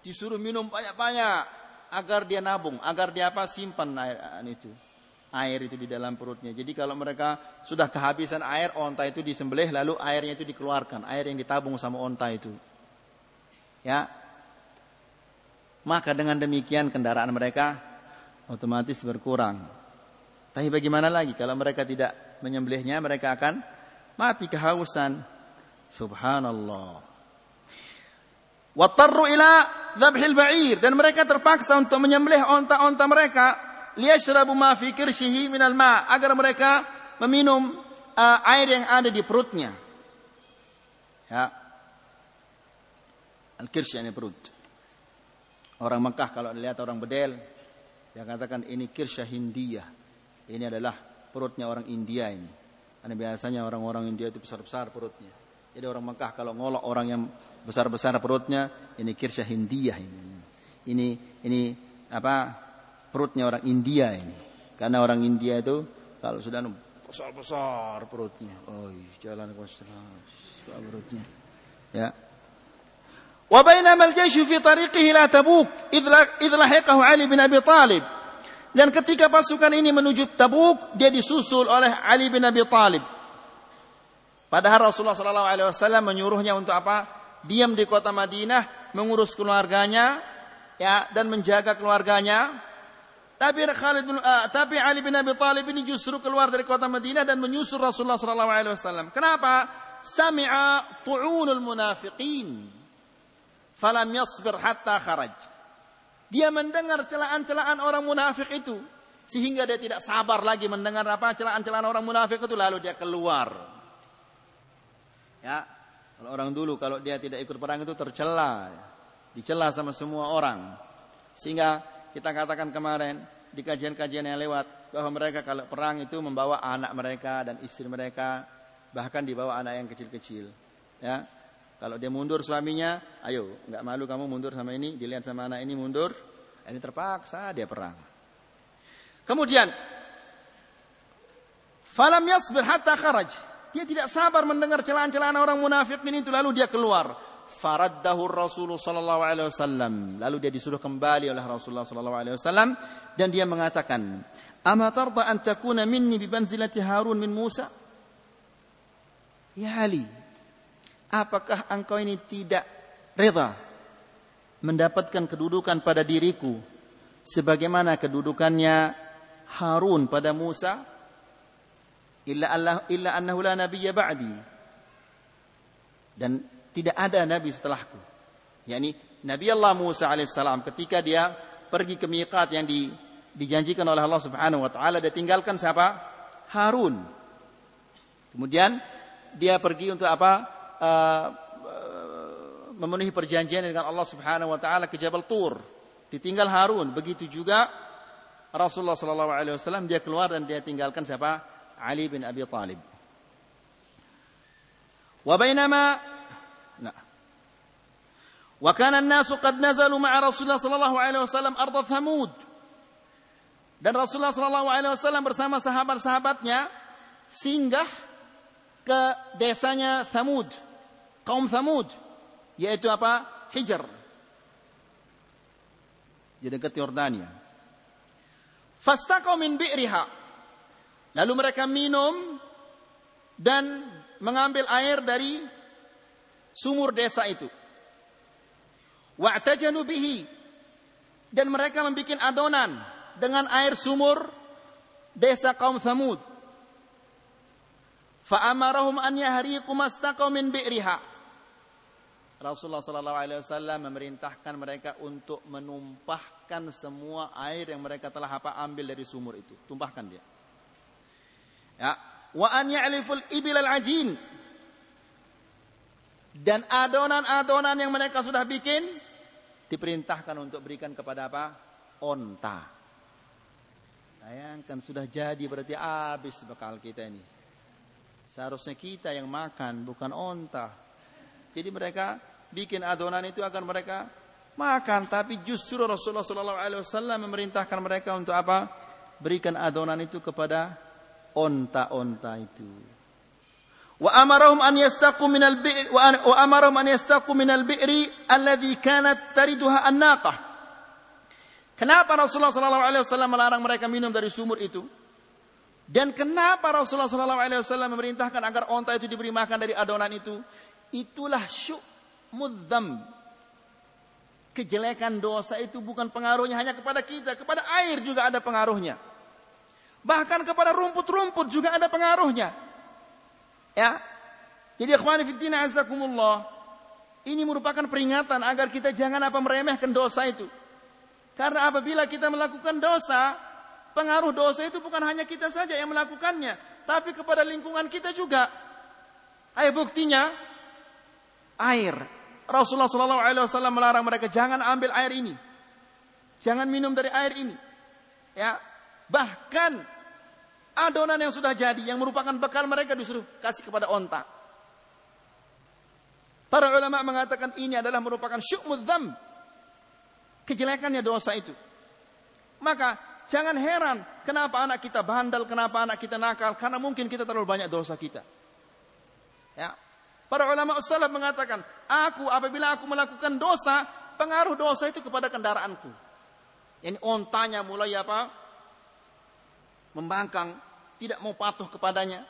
disuruh minum banyak-banyak agar dia nabung, agar dia apa simpan air itu, air itu di dalam perutnya. Jadi kalau mereka sudah kehabisan air, onta itu disembelih lalu airnya itu dikeluarkan, air yang ditabung sama onta itu. Ya, maka dengan demikian kendaraan mereka otomatis berkurang. Tapi bagaimana lagi kalau mereka tidak menyembelihnya, mereka akan mati kehausan. Subhanallah. Watarru ila dhabhil ba'ir. Dan mereka terpaksa untuk menyembelih onta-onta mereka. Liyashrabu ma fi kirshihi minal ma. Agar mereka meminum uh, air yang ada di perutnya. Ya. Al-kirsh yani perut. Orang Mekah kalau lihat orang bedel, dia katakan ini kirshah Hindiyah. Ini adalah perutnya orang India ini. Karena biasanya orang-orang India itu besar-besar perutnya. Jadi orang Mekah kalau ngolok orang yang besar-besar perutnya, ini kirshah Hindiyah ini. Ini ini apa? Perutnya orang India ini. Karena orang India itu kalau sudah besar-besar perutnya, oh, jalan besar perutnya. Ya. Wa bainama al-jaysh fi tariqihi ila Tabuk, idh lahiqahu Ali bin Abi Talib. Dan ketika pasukan ini menuju Tabuk, dia disusul oleh Ali bin Abi Talib. Padahal Rasulullah shallallahu alaihi wasallam menyuruhnya untuk apa? Diam di kota Madinah, mengurus keluarganya, ya, dan menjaga keluarganya. Tapi, Khalid bin, uh, tapi Ali bin Abi Talib ini justru keluar dari kota Madinah dan menyusul Rasulullah shallallahu alaihi wasallam. Kenapa? Sami'a tu'unul munafiqin, falam yasbir hatta kharaj. Dia mendengar celaan-celaan orang munafik itu, sehingga dia tidak sabar lagi mendengar apa celaan-celaan orang munafik itu, lalu dia keluar. Ya, kalau orang dulu kalau dia tidak ikut perang itu tercela, dicela sama semua orang. Sehingga kita katakan kemarin di kajian-kajian yang lewat bahwa mereka kalau perang itu membawa anak mereka dan istri mereka, bahkan dibawa anak yang kecil-kecil. Ya. Kalau dia mundur suaminya, ayo, enggak malu kamu mundur sama ini, dilihat sama anak ini mundur, ini terpaksa dia perang. Kemudian, falam yasbir hatta kharaj. Dia tidak sabar mendengar celaan-celaan orang munafik ini itu, lalu dia keluar. Faraddahu Rasulullah sallallahu alaihi wasallam. Lalu dia disuruh kembali oleh Rasulullah sallallahu alaihi wasallam dan dia mengatakan, "Ama tarda an takuna minni bi manzilati Harun min Musa?" Ya Ali, apakah engkau ini tidak reda mendapatkan kedudukan pada diriku sebagaimana kedudukannya Harun pada Musa? Illa Allah illa annahu la nabiyya ba'di, dan tidak ada nabi setelahku. Yani Nabi Allah Musa alaihissalam ketika dia pergi ke miqat yang di, dijanjikan oleh Allah Subhanahu wa taala, dia tinggalkan siapa? Harun. Kemudian dia pergi untuk apa? Uh, memenuhi perjanjian dengan Allah Subhanahu wa taala ke Jabal Tur. Ditinggal Harun, begitu juga Rasulullah sallallahu alaihi wasallam, dia keluar dan dia tinggalkan siapa? Ali bin Abi Thalib. Wa bainama na wa kana an-nas qad nazalu ma'a Rasulullah sallallahu alaihi wasallam ardh Thamud. Dan Rasulullah sallallahu alaihi wasallam bersama sahabat-sahabatnya singgah ke desanya Thamud, kaum Thamud, yaitu apa? Hijr, di dekat Yordania. Fastaqaw min bi'riha, lalu mereka minum dan mengambil air dari sumur desa itu. Wa'tajanu bihi, dan mereka membuat adonan dengan air sumur desa kaum Thamud. Fa'amarahum an yahriqu mastaqaw min bi'riha. Rasulullah sallallahu alaihi wasallam memerintahkan mereka untuk menumpahkan semua air yang mereka telah apa ambil dari sumur itu, tumpahkan dia. Ya, wa an ya'liful ibil al-ajin, dan adonan-adonan yang mereka sudah bikin diperintahkan untuk berikan kepada apa? Onta. Bayangkan, sudah jadi berarti habis bekal kita ini. Seharusnya kita yang makan, bukan onta. Jadi mereka bikin adonan itu agar mereka makan, tapi justru Rasulullah sallallahu alaihi wasallam memerintahkan mereka untuk apa? Berikan adonan itu kepada onta-onta itu. Wa amarahum an yastaqu min al-bi'r wa amarahum an yastaqu min al-bi'ri alladhi kanat tariduha an-naqah. Kenapa Rasulullah sallallahu alaihi wasallam melarang mereka minum dari sumur itu? Dan kenapa Rasulullah sallallahu alaihi wasallam memerintahkan agar onta itu diberi makan dari adonan itu? Itulah syu'mudzam, kejelekan dosa itu bukan pengaruhnya hanya kepada kita, kepada air juga ada pengaruhnya, bahkan kepada rumput-rumput juga ada pengaruhnya. Ya, jadi ikhwani fiddin azakumullah, ini merupakan peringatan agar kita jangan apa meremehkan dosa itu, karena apabila kita melakukan dosa, pengaruh dosa itu bukan hanya kita saja yang melakukannya, tapi kepada lingkungan kita juga. Ayo buktinya air. Rasulullah sallallahu alaihi wasallam melarang mereka, jangan ambil air ini, jangan minum dari air ini. Ya, bahkan adonan yang sudah jadi, yang merupakan bekal mereka, disuruh kasih kepada onta. Para ulama mengatakan ini adalah merupakan syu'mudzam, kejelekannya dosa itu. Maka jangan heran kenapa anak kita bandel, kenapa anak kita nakal, karena mungkin kita terlalu banyak dosa kita. Ya. Para ulama salaf mengatakan, aku apabila aku melakukan dosa, pengaruh dosa itu kepada kendaraanku. Ini yani ontanya mulai apa? Membangkang, tidak mau patuh kepadanya,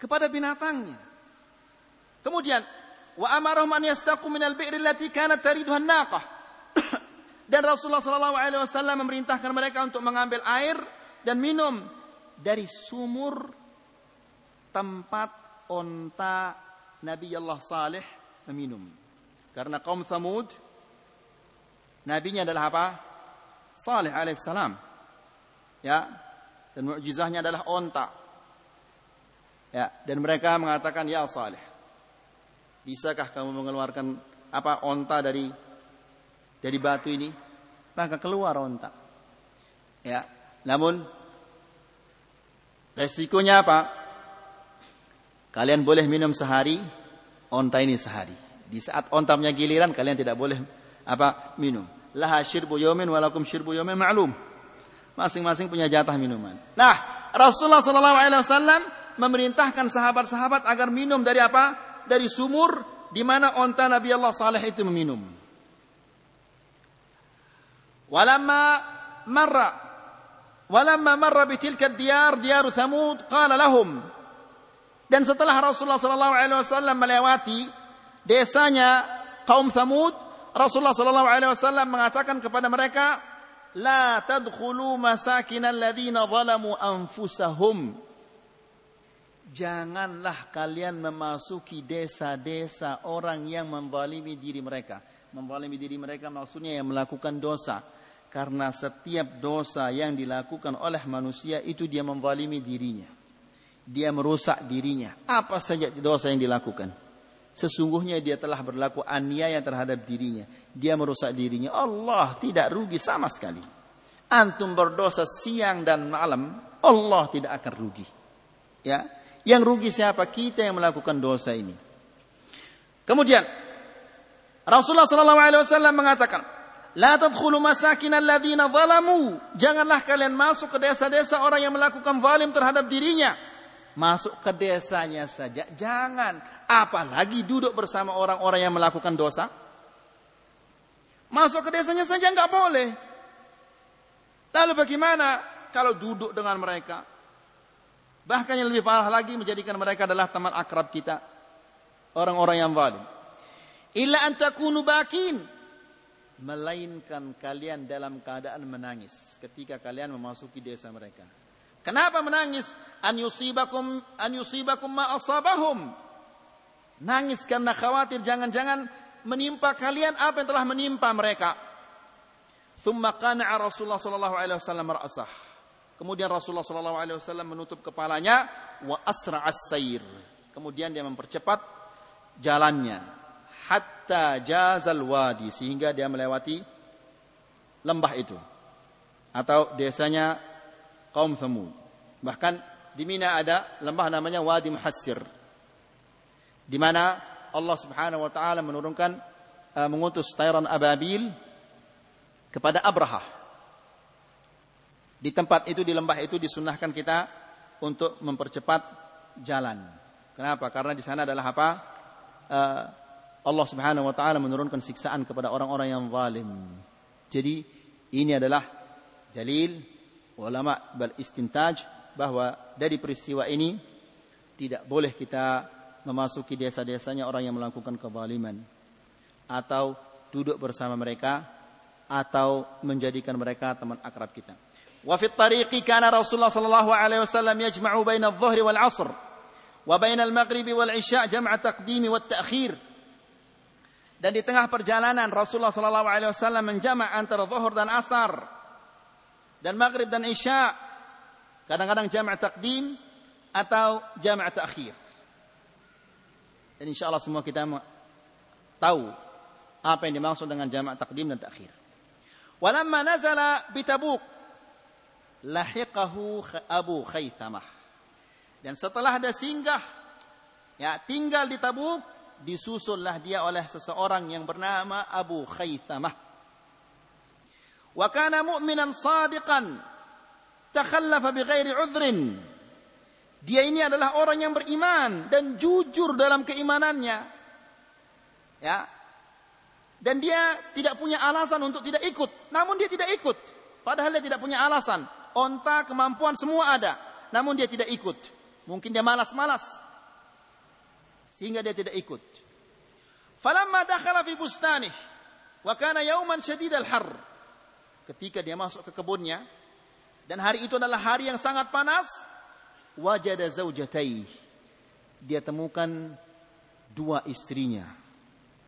kepada binatangnya. Kemudian, wa amarahum an yastaqu minal bi'ri allati kanat tariduha an-naqah. Dan Rasulullah sallallahu alaihi wasallam memerintahkan mereka untuk mengambil air dan minum dari sumur tempat onta Nabi Allah Saleh meminum. Karena kaum Thamud nabinya adalah apa? Salih alaihissalam. Ya. Dan mukjizahnya adalah onta. Ya, dan mereka mengatakan, "Ya Salih, bisakah kamu mengeluarkan apa onta dari dari batu ini?" Maka keluar onta. Ya. Namun resikonya apa? Kalian boleh minum sehari, onta ini sehari. Di saat onta punya giliran, kalian tidak boleh apa minum. Laha syirbu yawmin walakum syirbu yawmin ma'lum. Masing-masing punya jatah minuman. Nah, Rasulullah sallallahu alaihi wasallam memerintahkan sahabat-sahabat agar minum dari apa? Dari sumur di mana onta Nabi Allah Saleh itu meminum. Walamma marra Walamma marra bitilka diyar diyaru Thamud qala lahum. Dan setelah Rasulullah sallallahu alaihi wasallam melewati desanya kaum Thamud, Rasulullah sallallahu alaihi wasallam mengatakan kepada mereka, "La tadkhulu masakinal ladzina zalamu anfusahum." Janganlah kalian memasuki desa-desa orang yang menzalimi diri mereka. Menzalimi diri mereka maksudnya yang melakukan dosa. Karena setiap dosa yang dilakukan oleh manusia itu dia menzalimi dirinya. Dia merusak dirinya. Apa saja dosa yang dilakukan. Sesungguhnya dia telah berlaku aniaya terhadap dirinya. Dia merusak dirinya. Allah tidak rugi sama sekali. Antum berdosa siang dan malam, Allah tidak akan rugi. Ya, yang rugi siapa? Kita yang melakukan dosa ini. Kemudian Rasulullah sallallahu alaihi wasallam mengatakan, "La tadkhulu masakinal ladzina zalamu." Janganlah kalian masuk ke desa-desa orang yang melakukan zalim terhadap dirinya. Masuk ke desanya saja jangan, apalagi duduk bersama orang-orang yang melakukan dosa. Masuk ke desanya saja enggak boleh. Lalu bagaimana kalau duduk dengan mereka? Bahkan yang lebih parah lagi, menjadikan mereka adalah teman akrab kita, orang-orang yang zalim. Illa an takunu bakin, melainkan kalian dalam keadaan menangis ketika kalian memasuki desa mereka. Kenapa menangis? An yusibakum an yusibakum ma asabahum. Nangis karena khawatir jangan-jangan menimpa kalian apa yang telah menimpa mereka. Tsumma qana'a Rasulullah sallallahu alaihi wasallam ra'sah. Kemudian Rasulullah sallallahu alaihi wasallam menutup kepalanya, wa asra'as sayr. Kemudian dia mempercepat jalannya. Hatta jazal wadi, sehingga dia melewati lembah itu atau desanya kaum Thamud. Bahkan di Mina ada lembah namanya Wadi Muhassir, di mana Allah Subhanahu wa taala menurunkan uh, mengutus tairan ababil kepada Abraha. Di tempat itu, di lembah itu disunahkan kita untuk mempercepat jalan. Kenapa? Karena di sana adalah apa? Uh, Allah Subhanahu wa taala menurunkan siksaan kepada orang-orang yang zalim. Jadi ini adalah dalil ulama bal istintaj bahwa dari peristiwa ini tidak boleh kita memasuki desa-desanya orang yang melakukan kezaliman atau duduk bersama mereka atau menjadikan mereka teman akrab kita. Wa fi tariqi kana Rasulullah sallallahu alaihi wasallam yajma'u baina adh-dhuhri wal 'ashr wa baina al-maghribi wal 'isha' jam'a taqdimi wat ta'khir. Dan di tengah perjalanan Rasulullah sallallahu alaihi wasallam menjamak antara zuhur dan asar, dan maghrib dan isya. Kadang-kadang jamak takdim atau jamak takhir. Dan insyaAllah semua kita tahu apa yang dimaksud dengan jamak takdim dan takhir. Walamma nazala bitabuk lahiqahu Abu Khaitamah. Dan setelah dia singgah, ya, tinggal di Tabuk, disusullah dia oleh seseorang yang bernama Abu Khaitamah. Wa kana mu'minan shadiqan takhallafa bighairi udhrin. Dia ini adalah orang yang beriman dan jujur dalam keimanannya. Ya. Dan dia tidak punya alasan untuk tidak ikut. Namun dia tidak ikut. Padahal dia tidak punya alasan. Onta, kemampuan semua ada. Namun dia tidak ikut. Mungkin dia malas-malas, sehingga dia tidak ikut. Falamma dakhala fi bustanih wa kana yawman shadidal har. Ketika dia masuk ke kebunnya, dan hari itu adalah hari yang sangat panas, wajada zaujatayh. Dia temukan dua istrinya.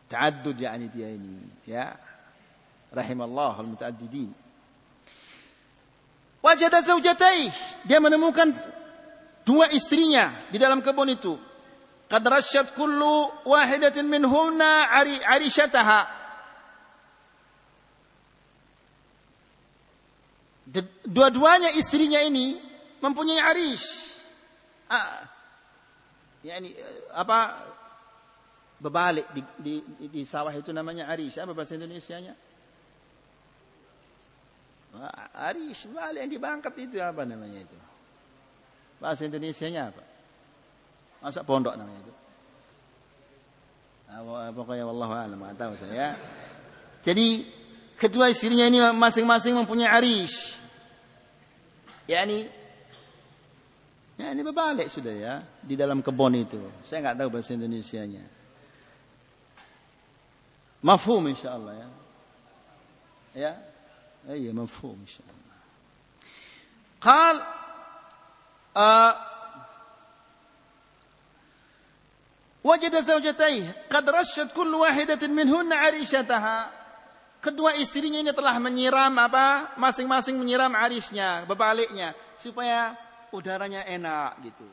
Ta'addud yakni dia ini, ya. rahimallahu al-mutaaddidin. Wajada zawjataih, dia menemukan dua istrinya di dalam kebun itu. Qad rasyat kullu wahidatin minhunna arishataha. Dua-duanya istrinya ini mempunyai arish. Ah, yani apa? Berbalik di, di, di sawah itu namanya arish. Apa bahasa Indonesianya? Arish, balik yang dibangkat itu apa namanya itu? Bahasa Indonesianya apa? Masa pondok namanya itu? Pokoknya wallahu a'lam, enggak tahu saya. Jadi kedua istrinya ini masing-masing mempunyai arish. Yani ya, ini berbalik sudah ya di dalam kebun itu. Saya enggak tahu bahasa Indonesianya. Mafhum insyaallah ya. Ya. Iya, mafhum insyaallah. Qal uh, wajada zawjatayh qad rashat kullu wahidatin minhunna 'arishataha. Kedua istrinya ini telah menyiram apa? Masing-masing menyiram arisnya, berbaliknya supaya udaranya enak gitu.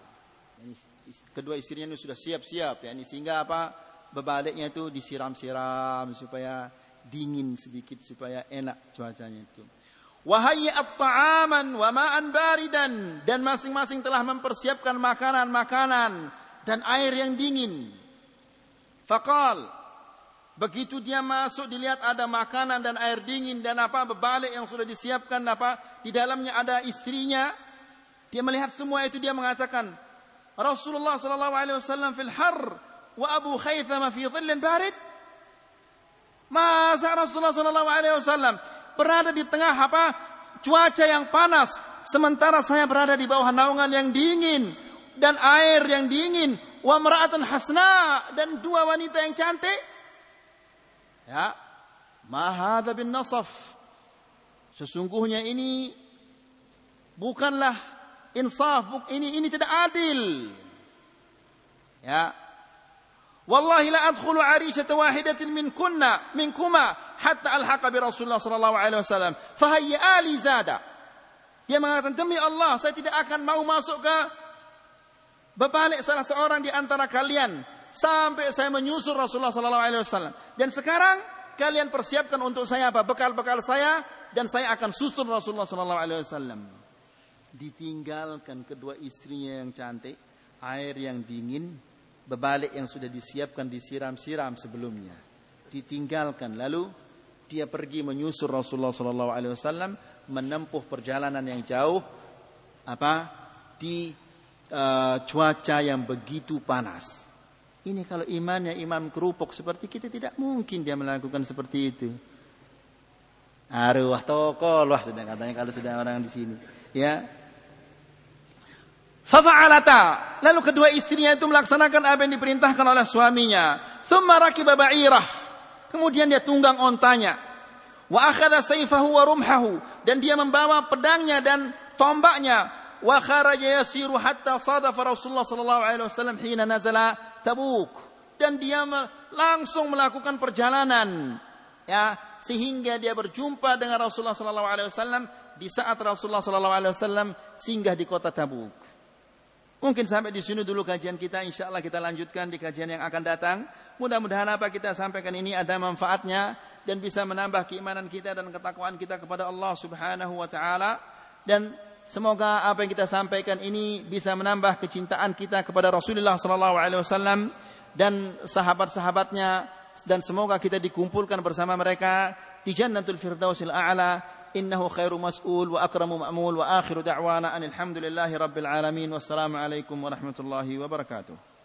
Kedua istrinya ini sudah siap-siap ya, ini sehingga apa? Berbaliknya itu disiram-siram supaya dingin sedikit, supaya enak cuacanya itu. Wahai at-ta'aman wa ma'an baridan, dan masing-masing telah mempersiapkan makanan-makanan dan air yang dingin. Faqal, begitu dia masuk dilihat ada makanan dan air dingin dan apa berbalik yang sudah disiapkan apa di dalamnya ada istrinya. Dia melihat semua itu dia mengatakan, Rasulullah sallallahu alaihi wasallam fil har wa Abu Khaythama fi dhillin barid. Masa Rasulullah sallallahu alaihi wasallam berada di tengah apa cuaca yang panas sementara saya berada di bawah naungan yang dingin dan air yang dingin, wa mar'atan hasna, dan dua wanita yang cantik. Ya, ma hadza bin nasaf, sesungguhnya ini bukanlah insaf, ini ini tidak adil. Ya. Wallahi la adkhulu 'arishata wahidatin min kunna minkuma hatta alhaqa bi Rasulullah sallallahu alaihi wasallam fa hayya ali zada. Dia mengatakan, demi Allah saya tidak akan mau masuk ke berbalik salah seorang di antara kalian sampai saya menyusul Rasulullah sallallahu alaihi wasallam. Dan sekarang kalian persiapkan untuk saya apa? Bekal-bekal saya dan saya akan susul Rasulullah sallallahu alaihi wasallam. Ditinggalkan kedua istrinya yang cantik, air yang dingin, berbalik yang sudah disiapkan disiram-siram sebelumnya, ditinggalkan, lalu dia pergi menyusul Rasulullah sallallahu alaihi wasallam menempuh perjalanan yang jauh apa di uh, cuaca yang begitu panas. Ini kalau imannya imam kerupuk seperti kita tidak mungkin dia melakukan seperti itu. Aruh tokol wah sudah katanya kalau sudah orang di sini ya. Fafa'alata, lalu kedua istrinya itu melaksanakan apa yang diperintahkan oleh suaminya. Thumma rakiba ba'irah, kemudian dia tunggang ontanya. Wa akhadha sayfahu wa rumhahu, dan dia membawa pedangnya dan tombaknya. Wa kharaja yasiru hatta sadafa Rasulullah sallallahu alaihi wasallam hina nazala Tabuk, dan dia langsung melakukan perjalanan ya sehingga dia berjumpa dengan Rasulullah sallallahu alaihi wasallam di saat Rasulullah sallallahu alaihi wasallam singgah di kota Tabuk. Mungkin sampai di sini dulu kajian kita, insyaallah kita lanjutkan di kajian yang akan datang. Mudah-mudahan apa kita sampaikan ini ada manfaatnya dan bisa menambah keimanan kita dan ketakwaan kita kepada Allah Subhanahu wa taala, dan semoga apa yang kita sampaikan ini bisa menambah kecintaan kita kepada Rasulullah sallallahu alaihi wasallam dan sahabat-sahabatnya, dan semoga kita dikumpulkan bersama mereka di Jannatul Firdausil A'la. إنه خير مسؤول وأكرم مأمول وآخر دعوانا أن الحمد لله رب العالمين والسلام عليكم ورحمة الله وبركاته.